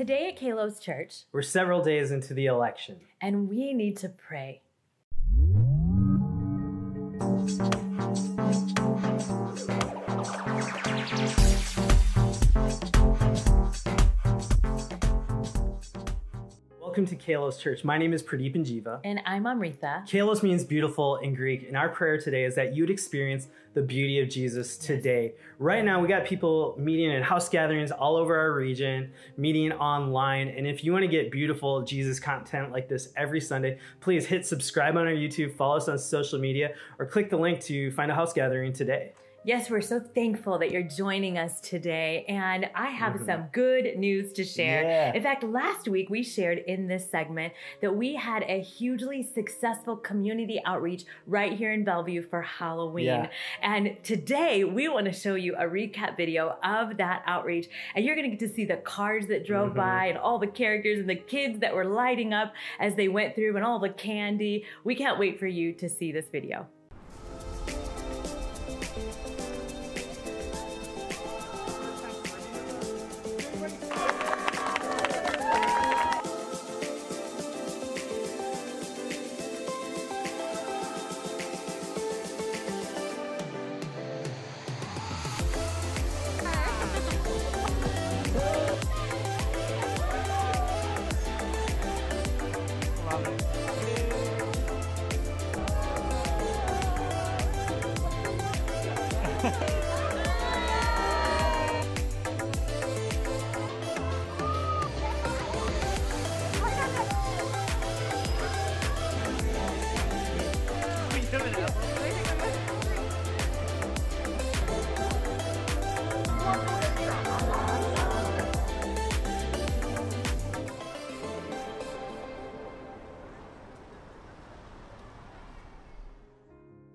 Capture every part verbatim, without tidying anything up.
Today at Kalos Church, we're several days into the election, and we need to pray. Welcome to Kalos Church. My name is Pradeep and Jiva. And I'm Amrita. Kalos means beautiful in Greek, and our prayer today is that you'd experience the beauty of Jesus today. Right now, we got people meeting at house gatherings all over our region, meeting online, and if you want to get beautiful Jesus content like this every Sunday, please hit subscribe on our YouTube, follow us on social media, or click the link to find a house gathering today. Yes, we're so thankful that you're joining us today, and I have mm-hmm. some good news to share. Yeah. In fact, last week we shared in this segment that we had a hugely successful community outreach right here in Bellevue for Halloween. Yeah. And today we want to show you a recap video of that outreach, and you're going to get to see the cars that drove mm-hmm. by and all the characters and the kids that were lighting up as they went through and all the candy. We can't wait for you to see this video.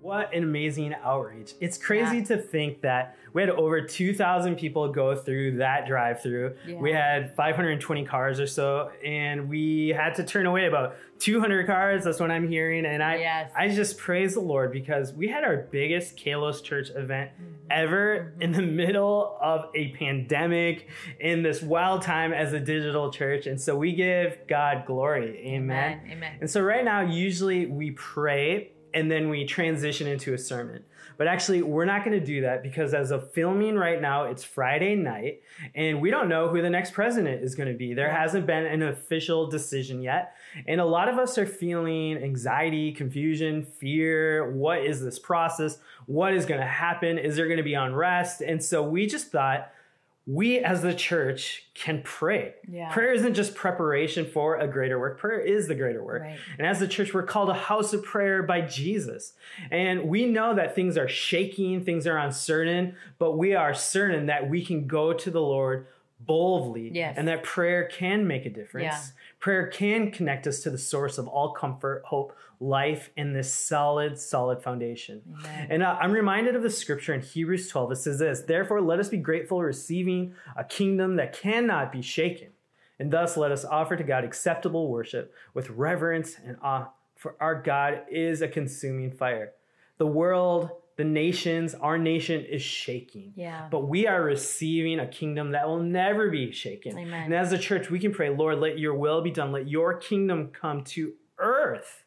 What an amazing outreach. It's crazy yeah. to think that we had over two thousand people go through that drive-through. Yeah. We had five hundred twenty cars or so, and we had to turn away about two hundred cars. That's what I'm hearing. And I, yes. I just praise the Lord because we had our biggest Kalos Church event mm-hmm. ever mm-hmm. in the middle of a pandemic in this wild time as a digital church. And so we give God glory. Amen. Amen. Amen. And so right now, usually we pray and then we transition into a sermon. But actually, we're not gonna do that because as of filming right now, it's Friday night, and we don't know who the next president is gonna be. There hasn't been an official decision yet. And a lot of us are feeling anxiety, confusion, fear. What is this process? What is gonna happen? Is there gonna be unrest? And so we just thought, we as the church can pray. Yeah. Prayer isn't just preparation for a greater work. Prayer is the greater work. Right. And as the church, we're called a house of prayer by Jesus. And we know that things are shaking, things are uncertain, but we are certain that we can go to the Lord boldly yes. and that prayer can make a difference. Yeah. Prayer can connect us to the source of all comfort, hope, life, and this solid, solid foundation. Amen. And uh, I'm reminded of the scripture in Hebrews twelve. It says this, therefore, let us be grateful receiving a kingdom that cannot be shaken. And thus let us offer to God acceptable worship with reverence and awe, for our God is a consuming fire. The world, the nations, our nation is shaking, yeah. but we are receiving a kingdom that will never be shaken. Amen. And as a church, we can pray, Lord, let your will be done. Let your kingdom come to earth.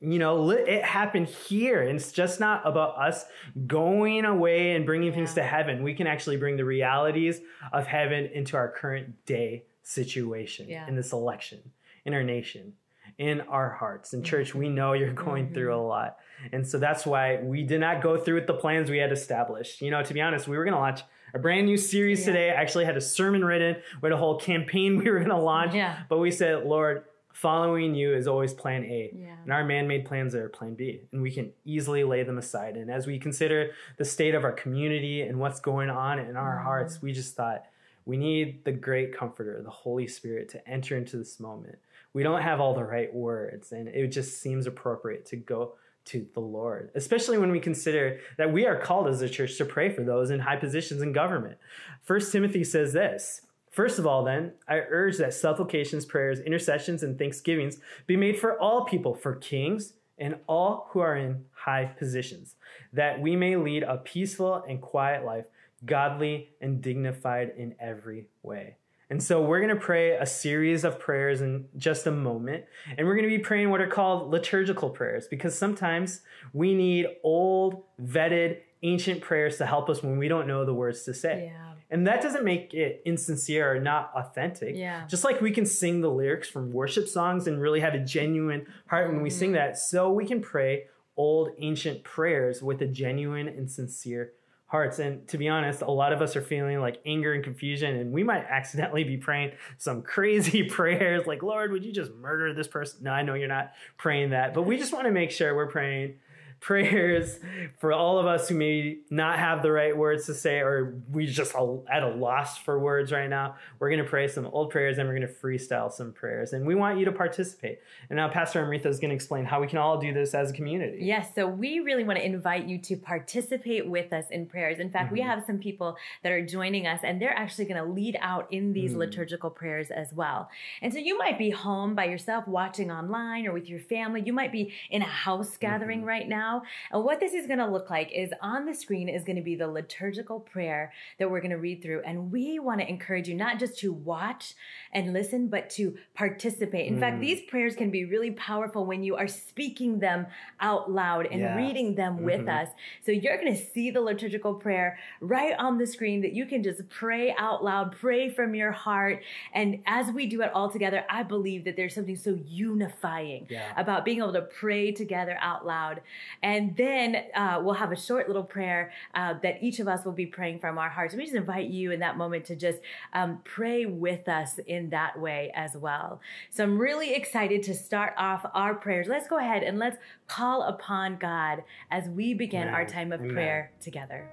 You know, let it happen here. And it's just not about us going away and bringing yeah. things to heaven. We can actually bring the realities of heaven into our current day situation yeah. in this election, in our nation, in our hearts. And church, we know you're going mm-hmm. through a lot. And so that's why we did not go through with the plans we had established. You know, to be honest, we were going to launch a brand new series yeah. today. I actually had a sermon written. We had a whole campaign we were going to launch. Yeah. But we said, Lord, following you is always plan A. Yeah. And our man-made plans are plan B. And we can easily lay them aside. And as we consider the state of our community and what's going on in our mm-hmm. hearts, we just thought, we need the great comforter, the Holy Spirit, to enter into this moment. We don't have all the right words, and it just seems appropriate to go to the Lord, especially when we consider that we are called as a church to pray for those in high positions in government. First Timothy says this, first of all, then, I urge that supplications, prayers, intercessions, and thanksgivings be made for all people, for kings and all who are in high positions, that we may lead a peaceful and quiet life, godly and dignified in every way. And so we're going to pray a series of prayers in just a moment. And we're going to be praying what are called liturgical prayers, because sometimes we need old, vetted, ancient prayers to help us when we don't know the words to say. Yeah. And that doesn't make it insincere or not authentic. Yeah. Just like we can sing the lyrics from worship songs and really have a genuine heart mm-hmm. when we sing that, so we can pray old, ancient prayers with a genuine and sincere hearts. And to be honest, a lot of us are feeling like anger and confusion, and we might accidentally be praying some crazy prayers like, Lord, would you just murder this person? No, I know you're not praying that, but we just want to make sure we're praying prayers for all of us who may not have the right words to say, or we just at a loss for words right now. We're going to pray some old prayers, and we're going to freestyle some prayers, and we want you to participate. And now Pastor Amrita is going to explain how we can all do this as a community. Yes, so we really want to invite you to participate with us in prayers. In fact, mm-hmm. we have some people that are joining us, and they're actually going to lead out in these mm-hmm. liturgical prayers as well. And so you might be home by yourself, watching online, or with your family. You might be in a house gathering mm-hmm. right now. And what this is going to look like is, on the screen is going to be the liturgical prayer that we're going to read through. And we want to encourage you not just to watch and listen, but to participate. In mm. fact, these prayers can be really powerful when you are speaking them out loud and yeah. reading them mm-hmm. with us. So you're going to see the liturgical prayer right on the screen that you can just pray out loud, pray from your heart. And as we do it all together, I believe that there's something so unifying yeah. about being able to pray together out loud. And then uh, we'll have a short little prayer uh, that each of us will be praying from our hearts. And we just invite you in that moment to just um, pray with us in that way as well. So I'm really excited to start off our prayers. Let's go ahead and let's call upon God as we begin Amen. Our time of Amen. Prayer together.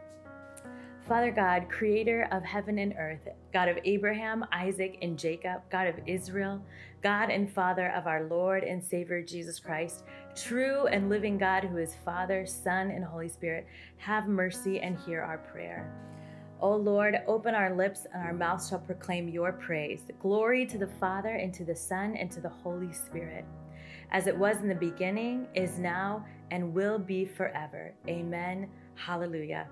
Father God, creator of heaven and earth, God of Abraham, Isaac, and Jacob, God of Israel, God and Father of our Lord and Savior Jesus Christ, true and living God, who is Father, Son, and Holy Spirit, have mercy and hear our prayer. O Lord, open our lips, and our mouths shall proclaim your praise. Glory to the Father, and to the Son, and to the Holy Spirit, as it was in the beginning, is now, and will be forever. Amen. Hallelujah.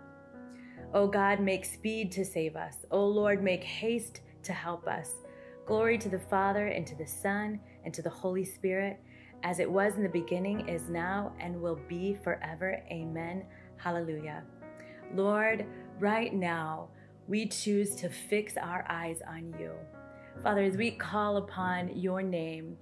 O God, make speed to save us. O Lord, make haste to help us. Glory to the Father, and to the Son, and to the Holy Spirit, as it was in the beginning, is now, and will be forever. Amen. Hallelujah. Lord, right now, we choose to fix our eyes on you. Father, as we call upon your name,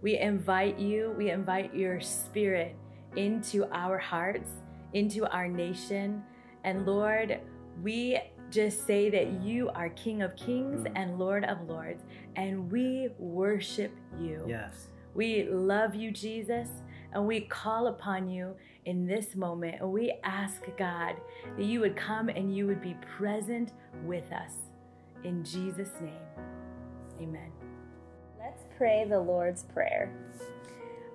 we invite you, we invite your spirit into our hearts, into our nation. And Lord, we just say that you are King of Kings mm. and Lord of Lords, and we worship you. Yes. We love you, Jesus, and we call upon you in this moment. And we ask, God, that you would come and you would be present with us. In Jesus' name, amen. Let's pray the Lord's Prayer.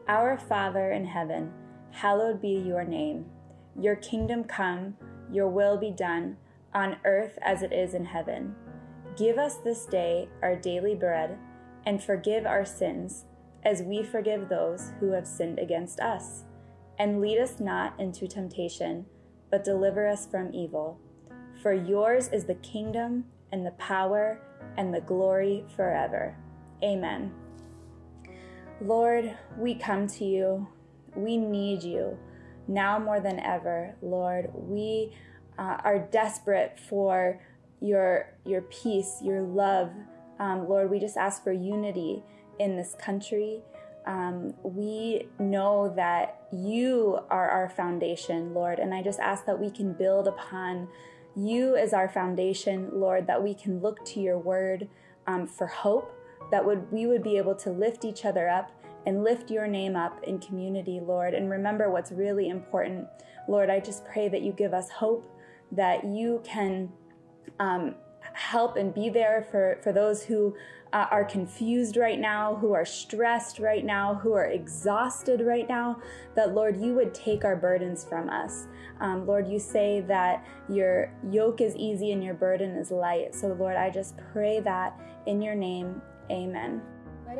Our Father in heaven, hallowed be your name. Your kingdom come, your will be done, on earth as it is in heaven. Give us this day our daily bread, and forgive our sins, as we forgive those who have sinned against us. And lead us not into temptation, but deliver us from evil. For yours is the kingdom, and the power, and the glory forever. Amen. Lord, we come to you. We need you. Now more than ever, Lord, we uh, are desperate for your, your peace, your love. Um, Lord, we just ask for unity in this country. Um, we know that you are our foundation, Lord, and I just ask that we can build upon you as our foundation, Lord, that we can look to your word um, for hope, that would we would be able to lift each other up and lift your name up in community, Lord, and remember what's really important. Lord, I just pray that you give us hope, that you can um, help and be there for, for those who uh, are confused right now, who are stressed right now, who are exhausted right now, that, Lord, you would take our burdens from us. Um, Lord, you say that your yoke is easy and your burden is light. So, Lord, I just pray that in your name, amen. Let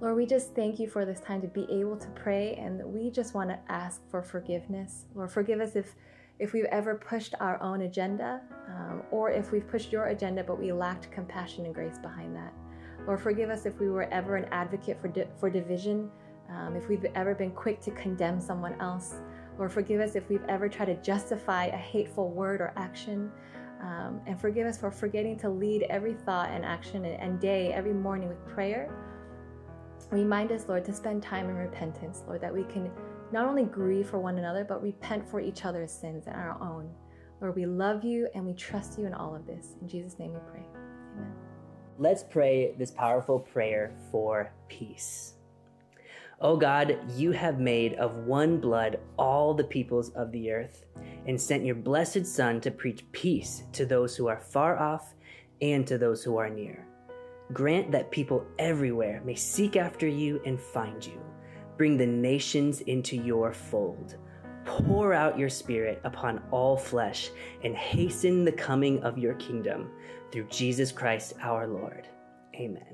Lord, we just thank you for this time to be able to pray, and we just want to ask for forgiveness. Lord, forgive us if, if we've ever pushed our own agenda, um, or if we've pushed your agenda, but we lacked compassion and grace behind that. Lord, forgive us if we were ever an advocate for, di for division, um, if we've ever been quick to condemn someone else. Lord, forgive us if we've ever tried to justify a hateful word or action. Um, and forgive us for forgetting to lead every thought and action and, and day, every morning with prayer. Remind us, Lord, to spend time in repentance, Lord, that we can not only grieve for one another, but repent for each other's sins and our own. Lord, we love you and we trust you in all of this. In Jesus' name we pray. Amen. Let's pray this powerful prayer for peace. O God, you have made of one blood all the peoples of the earth and sent your blessed Son to preach peace to those who are far off and to those who are near. Grant that people everywhere may seek after you and find you. Bring the nations into your fold. Pour out your Spirit upon all flesh and hasten the coming of your kingdom through Jesus Christ our Lord. Amen.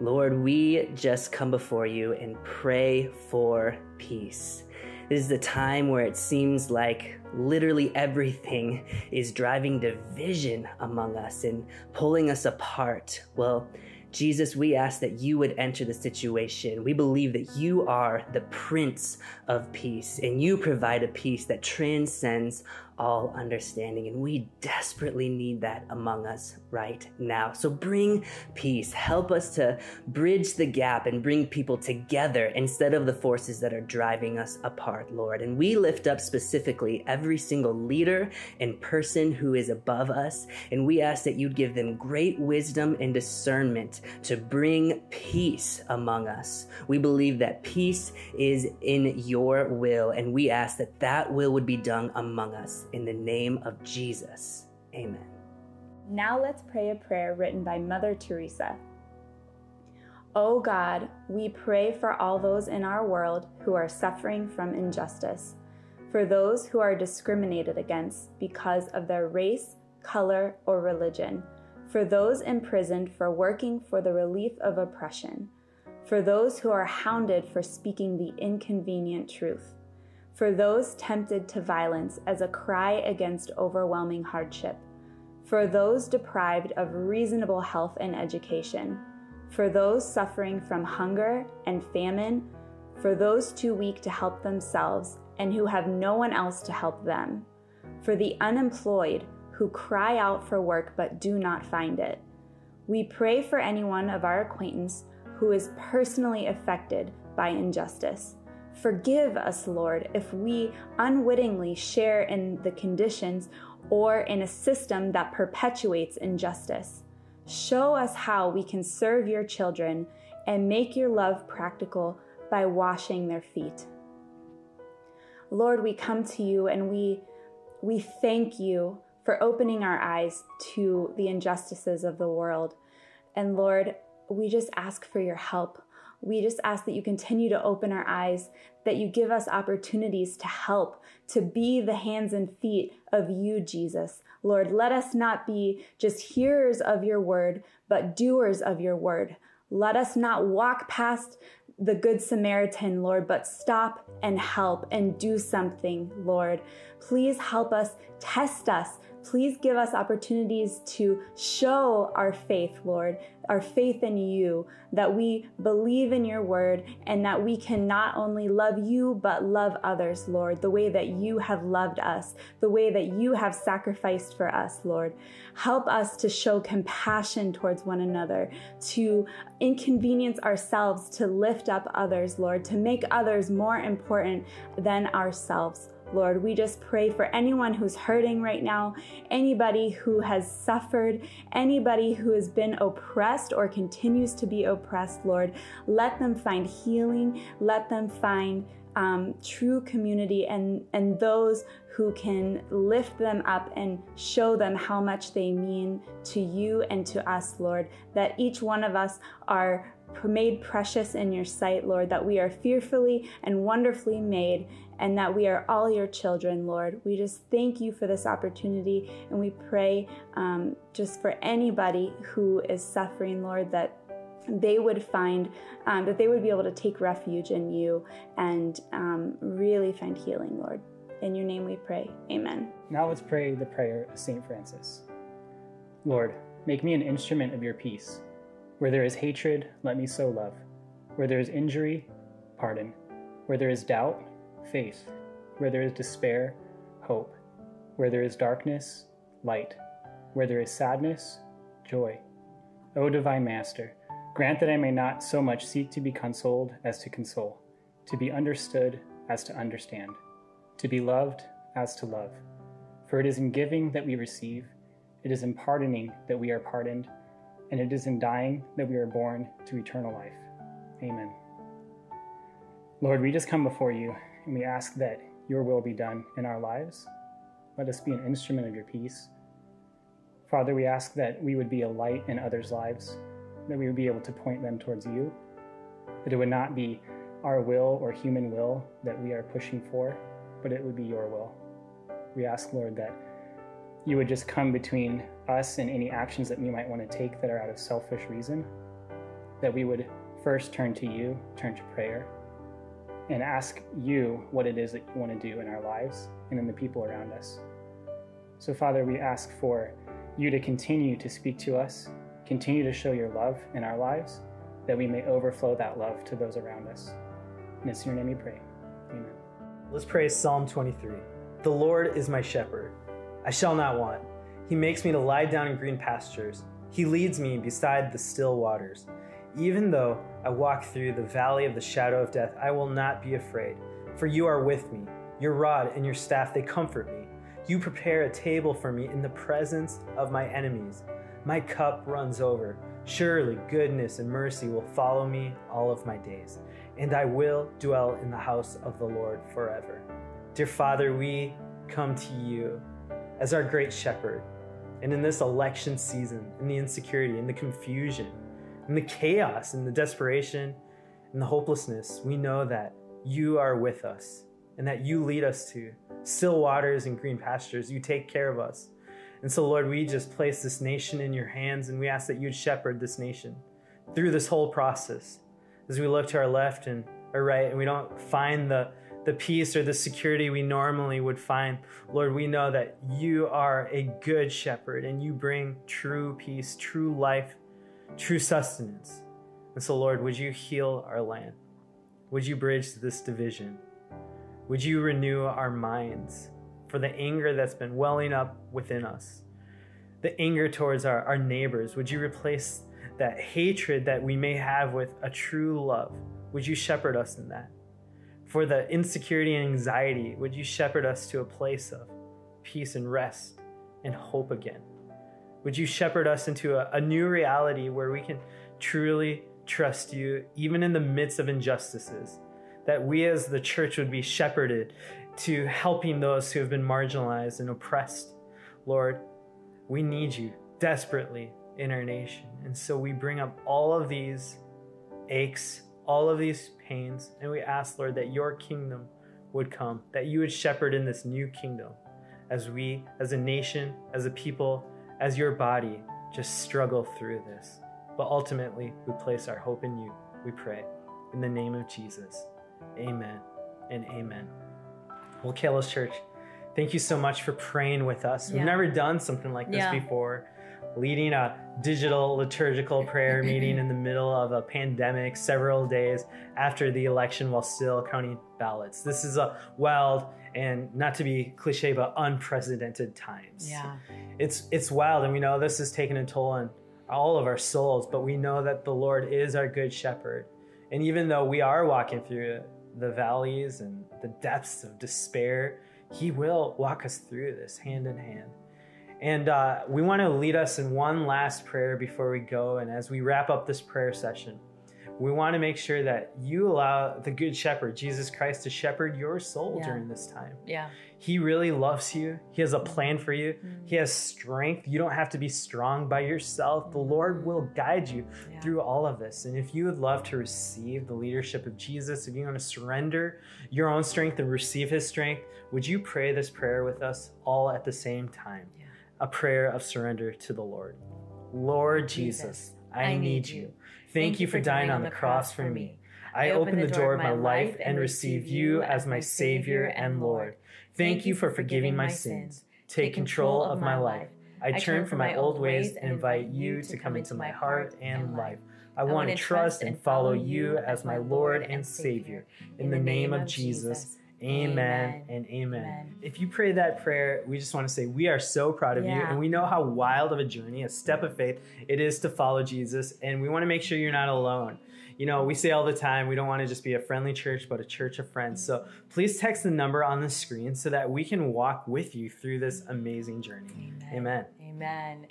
Lord, we just come before you and pray for peace. This is the time where it seems like literally everything is driving division among us and pulling us apart. Well, Jesus, we ask that you would enter the situation. We believe that you are the Prince of Peace, and you provide a peace that transcends all understanding, and we desperately need that among us right now. So bring peace. Help us to bridge the gap and bring people together instead of the forces that are driving us apart, Lord. And we lift up specifically every single leader and person who is above us, and we ask that you'd give them great wisdom and discernment to bring peace among us. We believe that peace is in your will, and we ask that that will would be done among us. In the name of Jesus, amen. Now let's pray a prayer written by Mother Teresa. O God, we pray for all those in our world who are suffering from injustice, for those who are discriminated against because of their race, color, or religion, for those imprisoned for working for the relief of oppression, for those who are hounded for speaking the inconvenient truth, for those tempted to violence as a cry against overwhelming hardship, for those deprived of reasonable health and education, for those suffering from hunger and famine, for those too weak to help themselves and who have no one else to help them, for the unemployed who cry out for work but do not find it. We pray for anyone of our acquaintance who is personally affected by injustice. Forgive us, Lord, if we unwittingly share in the conditions or in a system that perpetuates injustice. Show us how we can serve your children and make your love practical by washing their feet. Lord, we come to you and we, we thank you for opening our eyes to the injustices of the world. And Lord, we just ask for your help. We just ask that you continue to open our eyes, that you give us opportunities to help, to be the hands and feet of you, Jesus. Lord, let us not be just hearers of your word, but doers of your word. Let us not walk past the Good Samaritan, Lord, but stop and help and do something, Lord. Please help us, test us. Please give us opportunities to show our faith, Lord, our faith in you, that we believe in your word and that we can not only love you, but love others, Lord, the way that you have loved us, the way that you have sacrificed for us, Lord. Help us to show compassion towards one another, to inconvenience ourselves, to lift up others, Lord, to make others more important than ourselves. Lord, we just pray for anyone who's hurting right now, anybody who has suffered, anybody who has been oppressed or continues to be oppressed, Lord. Let them find healing. Let them find um, true community and, and those who can lift them up and show them how much they mean to you and to us, Lord, that each one of us are made precious in your sight, Lord, that we are fearfully and wonderfully made, and that we are all your children, Lord. We just thank you for this opportunity, and we pray um, just for anybody who is suffering, Lord, that they would find, um, that they would be able to take refuge in you and um, really find healing, Lord. In your name we pray, amen. Now let's pray the prayer of Saint Francis. Lord, make me an instrument of your peace. Where there is hatred, let me sow love. Where there is injury, pardon. Where there is doubt, faith. Where there is despair, hope. Where there is darkness, light. Where there is sadness, joy. O Divine Master, grant that I may not so much seek to be consoled as to console, to be understood as to understand, to be loved as to love. For it is in giving that we receive, it is in pardoning that we are pardoned, and it is in dying that we are born to eternal life. Amen. Lord, we just come before you, and we ask that your will be done in our lives. Let us be an instrument of your peace. Father, we ask that we would be a light in others' lives, that we would be able to point them towards you, that it would not be our will or human will that we are pushing for, but it would be your will. We ask, Lord, that you would just come between us and any actions that we might want to take that are out of selfish reason, that we would first turn to you, turn to prayer, and ask you what it is that you want to do in our lives and in the people around us. So, Father, we ask for you to continue to speak to us, continue to show your love in our lives, that we may overflow that love to those around us. And it's in your name we pray. Amen. Let's pray Psalm twenty-three. The Lord is my shepherd. I shall not want. He makes me to lie down in green pastures. He leads me beside the still waters. Even though I walk through the valley of the shadow of death, I will not be afraid, for you are with me. Your rod and your staff, they comfort me. You prepare a table for me in the presence of my enemies. My cup runs over. Surely goodness and mercy will follow me all of my days, and I will dwell in the house of the Lord forever. Dear Father, we come to you as our great shepherd. And in this election season, in the insecurity, in the confusion, in the chaos, in the desperation, in the hopelessness, we know that you are with us and that you lead us to still waters and green pastures. You take care of us. And so, Lord, we just place this nation in your hands, and we ask that you'd shepherd this nation through this whole process. As we look to our left and our right, and we don't find the the peace or the security we normally would find, Lord, we know that you are a good shepherd and you bring true peace, true life, true sustenance. And so, Lord, would you heal our land? Would you bridge this division? Would you renew our minds for the anger that's been welling up within us, the anger towards our, our neighbors? Would you replace that hatred that we may have with a true love? Would you shepherd us in that? For the insecurity and anxiety, would you shepherd us to a place of peace and rest and hope again? Would you shepherd us into a, a new reality where we can truly trust you, even in the midst of injustices, that we as the church would be shepherded to helping those who have been marginalized and oppressed. Lord, we need you desperately in our nation. And so we bring up all of these aches, all of these pains, and we ask, Lord, that your kingdom would come, that you would shepherd in this new kingdom as we, as a nation, as a people, as your body, just struggle through this. But ultimately, we place our hope in you, we pray. In the name of Jesus, amen and amen. Well, Kalos Church, thank you so much for praying with us. Yeah. We've never done something like this yeah. before. Leading a digital liturgical prayer meeting in the middle of a pandemic several days after the election while still counting ballots. This is a wild and, not to be cliche, but unprecedented times. Yeah. It's it's wild, and we know this has taken a toll on all of our souls, but we know that the Lord is our good shepherd. And even though we are walking through the valleys and the depths of despair, he will walk us through this hand in hand. And uh, we want to lead us in one last prayer before we go. And as we wrap up this prayer session, We want to make sure that you allow the Good Shepherd, Jesus Christ, to shepherd your soul yeah. during this time. Yeah. He really loves you. He has a plan for you. Mm-hmm. He has strength. You don't have to be strong by yourself. The Lord will guide you yeah. through all of this. And if you would love to receive the leadership of Jesus, if you want to surrender your own strength and receive his strength, would you pray this prayer with us all at the same time? Yeah. A prayer of surrender to the Lord. Lord Jesus, I, I need you. you. Thank you for dying on the cross for me. I open the door of my life and receive you as my Savior and Lord. Thank you for forgiving my sins. Take control of my life. I turn from my old ways and invite you to come into my heart and life. I want to trust and follow you as my Lord and Savior. In the name of Jesus, amen and amen. amen. If you pray that prayer, we just want to say we are so proud of yeah. you, and we know how wild of a journey, a step of faith it is to follow Jesus, and we want to make sure you're not alone. You know, we say all the time, we don't want to just be a friendly church, but a church of friends. So please text the number on the screen so that we can walk with you through this amazing journey. Amen. Amen. amen.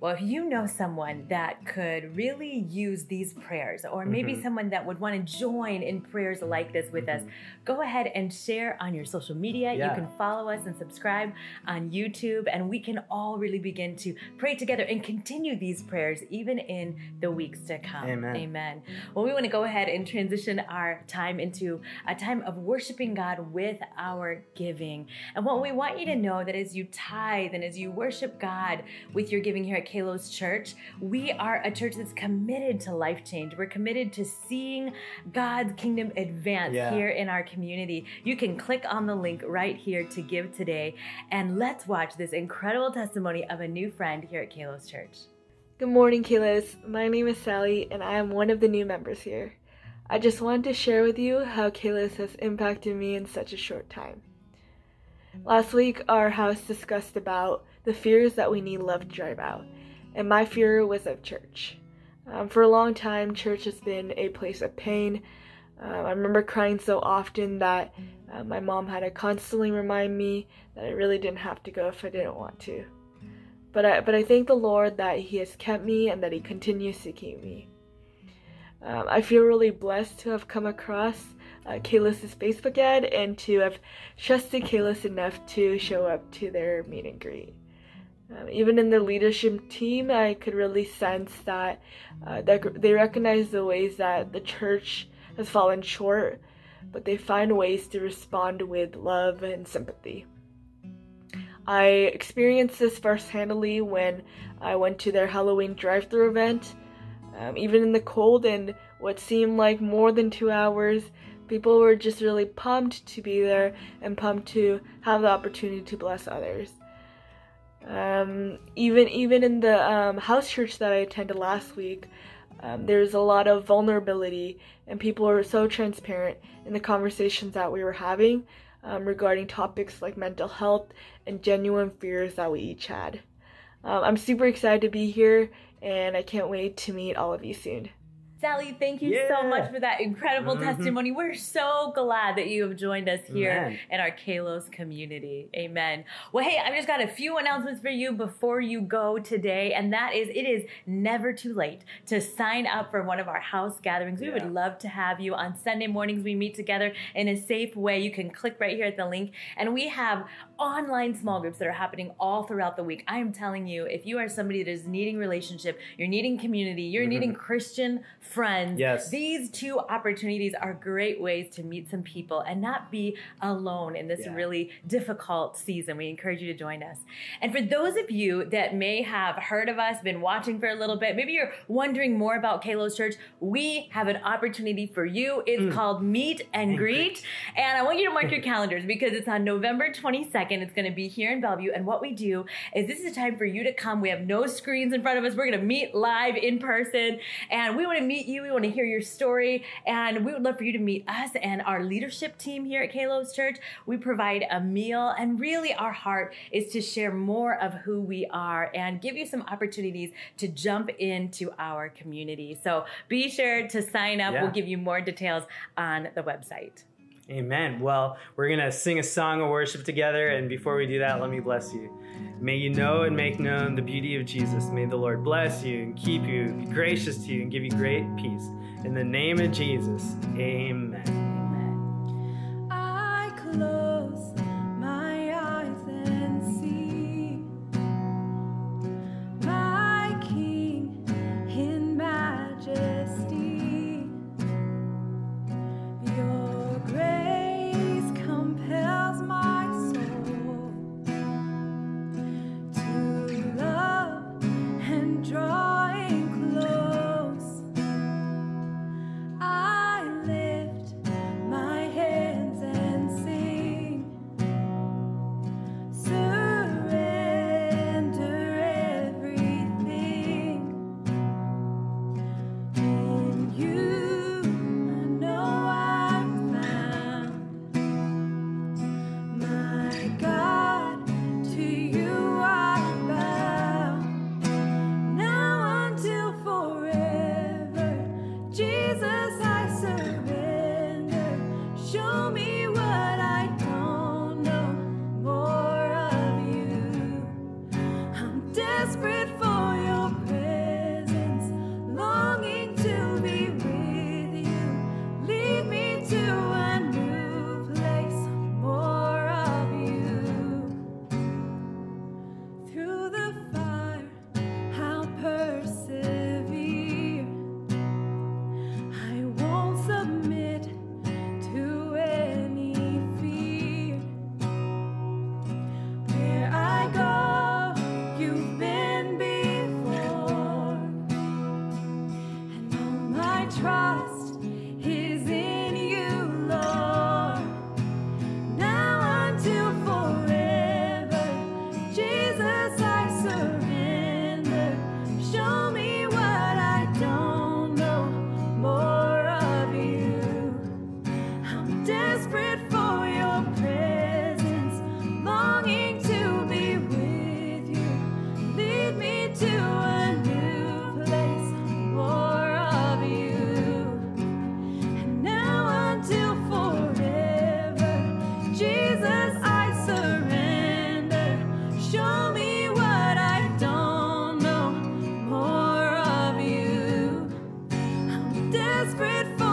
Well, if you know someone that could really use these prayers, or maybe mm-hmm. someone that would want to join in prayers like this with mm-hmm. us, go ahead and share on your social media. Yeah. You can follow us and subscribe on YouTube, and we can all really begin to pray together and continue these prayers even in the weeks to come. Amen. Amen. Well, we want to go ahead and transition our time into a time of worshiping God with our giving. And what we want you to know that as you tithe and as you worship God with your giving here at Kalos Church, we are a church that's committed to life change. We're committed to seeing God's kingdom advance yeah. here in our community. You can click on the link right here to give today, and let's watch this incredible testimony of a new friend here at Kalos Church. Good morning, Kalos. My name is Sally, and I am one of the new members here. I just wanted to share with you how Kalos has impacted me in such a short time. Last week, our house discussed about the fears that we need love to drive out, and my fear was of church. Um, for a long time, church has been a place of pain. Um, I remember crying so often that uh, my mom had to constantly remind me that I really didn't have to go if I didn't want to. But I, but I thank the Lord that he has kept me and that he continues to keep me. Um, I feel really blessed to have come across uh, Kalos' Facebook ad and to have trusted Kalos enough to show up to their meet and greet. Um, even in the leadership team, I could really sense that, uh, that they recognize the ways that the church has fallen short, but they find ways to respond with love and sympathy. I experienced this first-handedly when I went to their Halloween drive-thru event. Um, even in the cold and what seemed like more than two hours, people were just really pumped to be there and pumped to have the opportunity to bless others. Um, even even in the um, house church that I attended last week, um, there's a lot of vulnerability, and people were so transparent in the conversations that we were having um, regarding topics like mental health and genuine fears that we each had. Um, I'm super excited to be here, and I can't wait to meet all of you soon. Sally, thank you yeah. so much for that incredible mm-hmm. testimony. We're so glad that you have joined us here Amen. in our Kalos community. Amen. Well, hey, I've just got a few announcements for you before you go today, and that is it is never too late to sign up for one of our house gatherings. We yeah. would love to have you. On Sunday mornings, we meet together in a safe way. You can click right here at the link, and we have online small groups that are happening all throughout the week. I am telling you, if you are somebody that is needing relationship, you're needing community, you're mm-hmm. needing Christian friends, yes. these two opportunities are great ways to meet some people and not be alone in this yeah. really difficult season. We encourage you to join us. And for those of you that may have heard of us, been watching for a little bit, maybe you're wondering more about Kalos Church, we have an opportunity for you. It's mm. called Meet and Greet. And I want you to mark your calendars because it's on November twenty-second. And it's going to be here in Bellevue. And what we do is this is a time for you to come. We have no screens in front of us. We're going to meet live in person. And we want to meet you. We want to hear your story. And we would love for you to meet us and our leadership team here at Kalos Church. We provide a meal. And really our heart is to share more of who we are and give you some opportunities to jump into our community. So be sure to sign up. Yeah. We'll give you more details on the website. Amen. Well, we're going to sing a song of worship together. And before we do that, let me bless you. May you know and make known the beauty of Jesus. May the Lord bless you and keep you, be gracious to you, and give you great peace. In the name of Jesus, amen. Amen. I close my eyes and see my King in majesty. Your grace compels my soul to love and draw. Desperate for